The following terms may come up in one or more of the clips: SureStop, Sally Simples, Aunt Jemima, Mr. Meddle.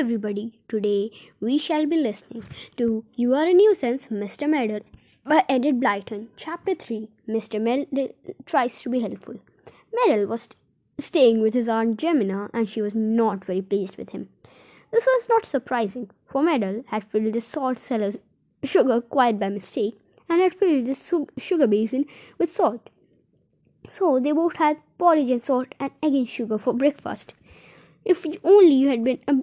everybody. Today we shall be listening to You Are a Nuisance, Mr. Meddle by Enid Blyton, Chapter 3. Mr. Meddle Tries to Be Helpful. Meddle was staying with his Aunt Jemima, and she was not very pleased with him. This was not surprising, for Meddle had filled the salt cellar's sugar quite by mistake and had filled the sugar basin with salt. So they both had porridge and salt and egg and sugar for breakfast. If only you had been a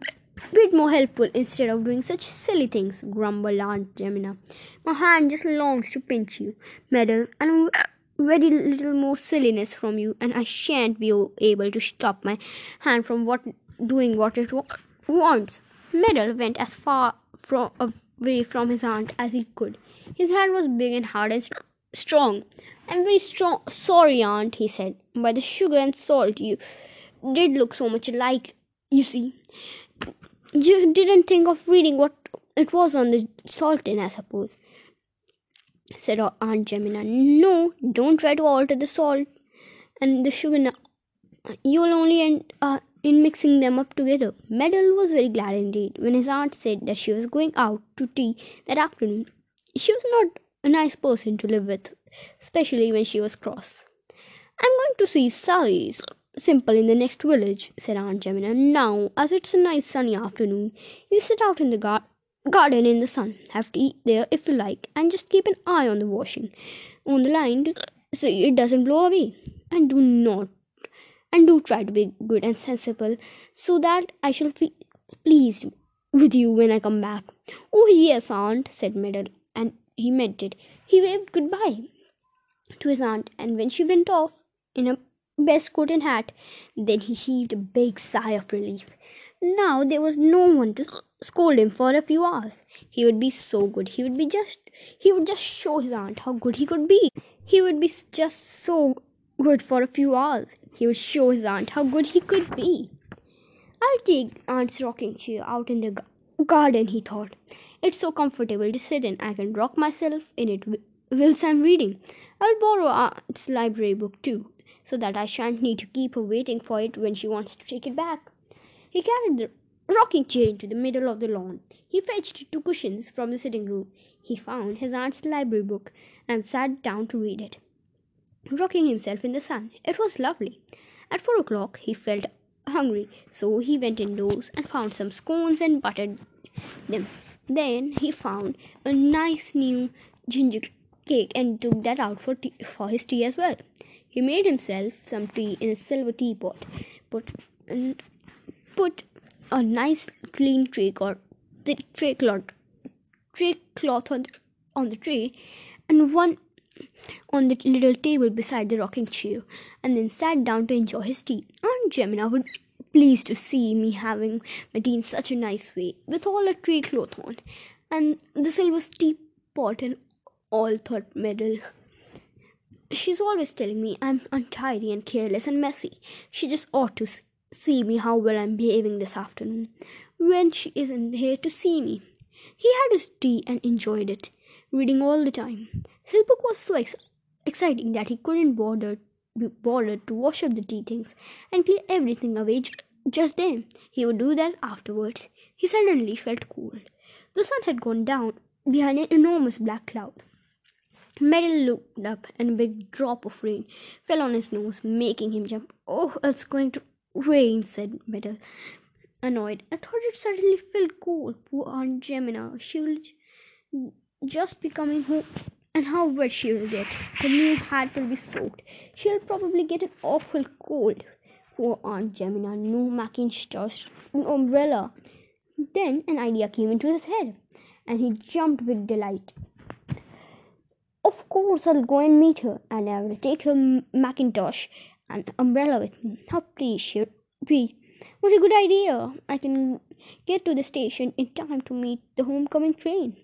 bit more helpful instead of doing such silly things, grumbled Aunt Jemima. My hand just longs to pinch you, Meddle, and very little more silliness from you, and I shan't be able to stop my hand from doing what it wants. Meddle went as far away from his aunt as he could. His hand was big and hard and strong. I'm very strong. Sorry, Aunt, he said. By the sugar and salt, you did look so much alike, you see. You didn't think of reading what it was on the salt tin, I suppose, said Aunt Jemima. No, don't try to alter the salt and the sugar now. You'll only end in mixing them up together. Meddle was very glad indeed when his aunt said that she was going out to tea that afternoon. She was not a nice person to live with, especially when she was cross. I'm going to see Sally Simples in the next village, said Aunt Jemima. Now, as it's a nice sunny afternoon, you sit out in the garden in the sun, have tea there if you like, and just keep an eye on the washing on the line so it doesn't blow away. And do try to be good and sensible, so that I shall feel pleased with you when I come back. Oh yes, Aunt, said Meddle, and he meant it. He waved goodbye to his aunt, and when she went off in her best coat and hat, then he heaved a big sigh of relief. Now there was no one to scold him for a few hours. He would be so good. He would just show his aunt how good he could be. He would be just so good for a few hours. He would show his aunt how good he could be. I'll take Aunt's rocking chair out in the garden, he thought. It's so comfortable to sit in. I can rock myself in it whilst I'm reading. I'll borrow Aunt's library book too, so that I shan't need to keep her waiting for it when she wants to take it back. He carried the rocking chair into the middle of the lawn. He fetched two cushions from the sitting room. He found his aunt's library book and sat down to read it, rocking himself in the sun. It was lovely. At 4 o'clock he felt hungry, so he went indoors and found some scones and buttered them. Then he found a nice new ginger cake and took that out for his tea as well. He made himself some tea in a silver teapot, put a nice clean tray cloth on the tray and one on the little table beside the rocking chair, and then sat down to enjoy his tea. Aunt Jemima would be pleased to see me having my tea in such a nice way, with all a tray cloth on, and the silver teapot and all, thought Meddle. She's always telling me I'm untidy and careless and messy. She just ought to see me how well I'm behaving this afternoon when she isn't here to see me. He had his tea and enjoyed it, reading all the time. His book was so exciting that he couldn't be bothered to wash up the tea things and clear everything away just then. He would do that afterwards. He suddenly felt cold. The sun had gone down behind an enormous black cloud. Meddle looked up, and a big drop of rain fell on his nose, making him jump. Oh, it's going to rain, said Meddle, annoyed. I thought it suddenly felt cold. Poor Aunt Jemima, she will just be coming home, and how wet she will get. Her new hat will be soaked. She will probably get an awful cold. Poor Aunt Jemima, no mackintosh, no umbrella. Then an idea came into his head, and he jumped with delight. Of course, I'll go and meet her, and I will take her mackintosh and umbrella with me. How pleased she'll be. What a good idea! I can get to the station in time to meet the homecoming train.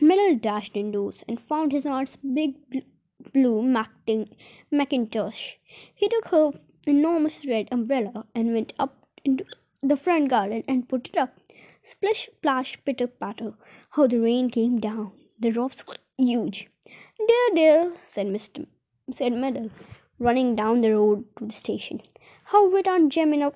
Meddle dashed indoors and found his aunt's big blue mackintosh. He took her enormous red umbrella and went up into the front garden and put it up. Splish, splash, pitter, patter. How the rain came down. The drops were huge. Dear, dear, said Meddle, running down the road to the station. How wet Aunt Jemima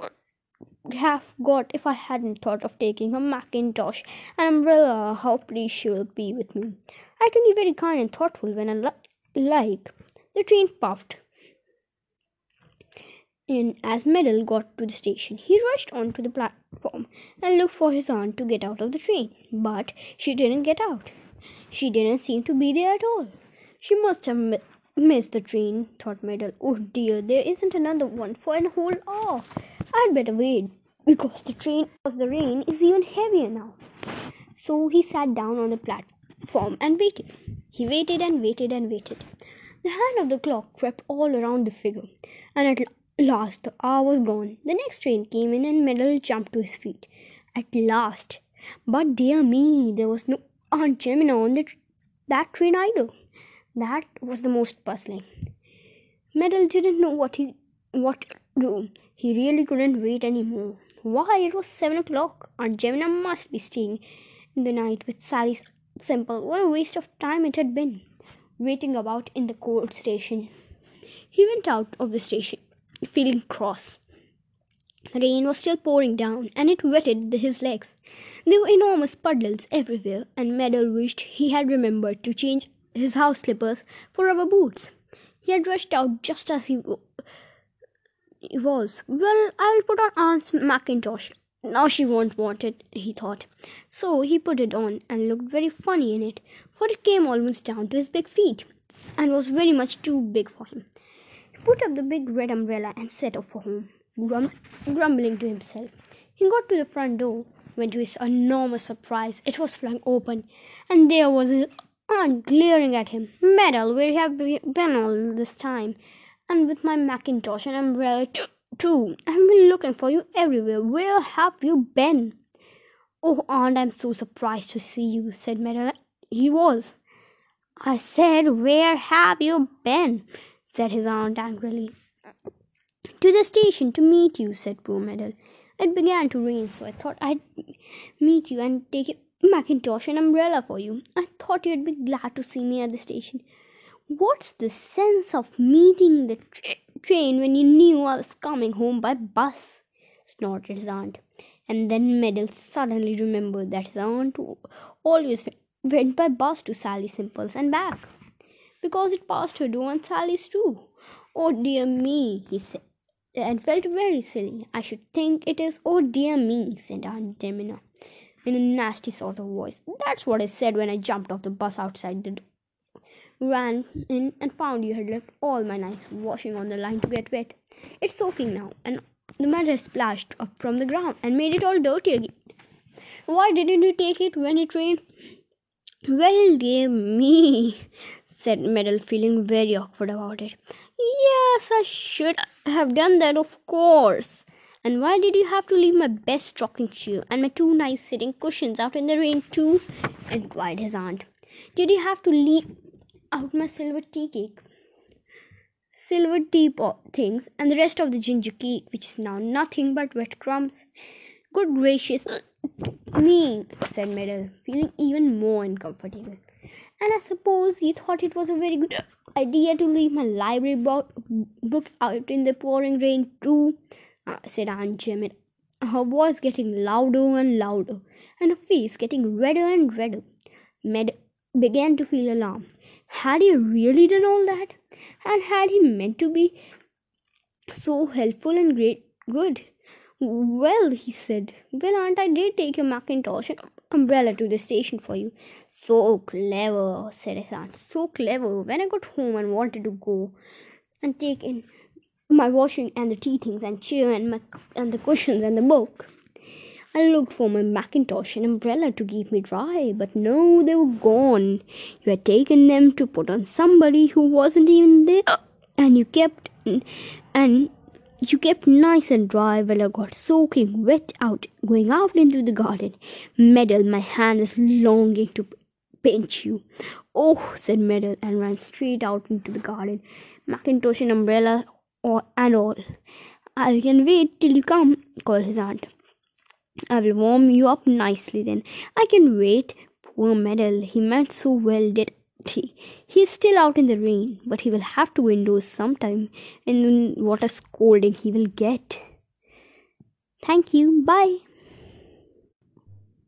have got if I hadn't thought of taking her mackintosh and umbrella. How pleased she will be with me. I can be very kind and thoughtful when I like. The train puffed in as Meddle got to the station. He rushed onto the platform and looked for his aunt to get out of the train. But she didn't get out. She didn't seem to be there at all. She must have missed the train, thought Meddle. Oh dear, there isn't another one for a whole hour. I'd better wait, because the rain is even heavier now. So he sat down on the platform and waited. He waited and waited and waited. The hand of the clock crept all around the figure, and at last the hour was gone. The next train came in and Meddle jumped to his feet. At last. But dear me, there was no Aunt Jemima on that train either. That was the most puzzling. Meddle didn't know what to do. He really couldn't wait any more. Why, it was 7 o'clock. Aunt Jemima must be staying the night with Sally Simples. What a waste of time it had been, waiting about in the cold station. He went out of the station, feeling cross. The rain was still pouring down, and it wetted his legs. There were enormous puddles everywhere, and Meddle wished he had remembered to change his house slippers for rubber boots. He had rushed out just as he was. Well, I will put on Aunt's mackintosh. Now she won't want it, he thought. So he put it on and looked very funny in it, for it came almost down to his big feet and was very much too big for him. Put up the big red umbrella and set off for home, grumbling to himself. He got to the front door, when to his enormous surprise it was flung open, and there was his aunt glaring at him. "Meddle, where have you been all this time? And with my mackintosh and umbrella too. I've been looking for you everywhere. Where have you been?" "Oh, Aunt, I'm so surprised to see you," said Meddle. He was. "I said, where have you been?" said his aunt angrily. "To the station to meet you," said poor Meddle. "It began to rain, so I thought I'd meet you and take a mackintosh and umbrella for you. I thought you'd be glad to see me at the station." "What's the sense of meeting the train when you knew I was coming home by bus?" snorted his aunt. And then Meddle suddenly remembered that his aunt always went by bus to Sally Simples and back, because it passed her door and Sally's too. "Oh dear me," he said, and felt very silly. "I should think it is 'oh dear me,'" said Aunt Jemima, in a nasty sort of voice. "That's what I said when I jumped off the bus outside the door, ran in and found you had left all my nice washing on the line to get wet. It's soaking now, and the mud has splashed up from the ground and made it all dirty again. Why didn't you take it when it rained?" "Well, dear me," said Meddle, feeling very awkward about it. "Yes, I should have done that, of course. And why did you have to leave my best stocking shoe and my two nice sitting cushions out in the rain too?" inquired his aunt. "Did you have to leave out my silver teapot things, and the rest of the ginger cake, which is now nothing but wet crumbs?" "Good gracious me," said Meddle, feeling even more uncomfortable. "And I suppose you thought it was a very good idea to leave my library book out in the pouring rain too," said Aunt Jemima, her voice getting louder and louder, and her face getting redder and redder. Meddle began to feel alarmed. Had he really done all that? And had he meant to be so helpful and good? "Well," he said, "well, Aunt, I did take your mackintosh and umbrella to the station for you." "So clever," said his aunt. "So clever. When I got home and wanted to go and take in my washing and the tea things and chair and the cushions and the book, I looked for my mackintosh and umbrella to keep me dry, but no, they were gone. You had taken them to put on somebody who wasn't even there, and you kept nice and dry while I got soaking wet out going out into the garden. Meddle, my hand is longing to pinch you." "Oh," said Meddle, and ran straight out into the garden, mackintosh and umbrella and all. "I can wait till you come," called his aunt. "I will warm you up nicely then." "I can wait." Poor Meddle, he meant so well, did he? He is still out in the rain, but he will have to go indoors sometime, and then what a scolding he will get. Thank you. Bye.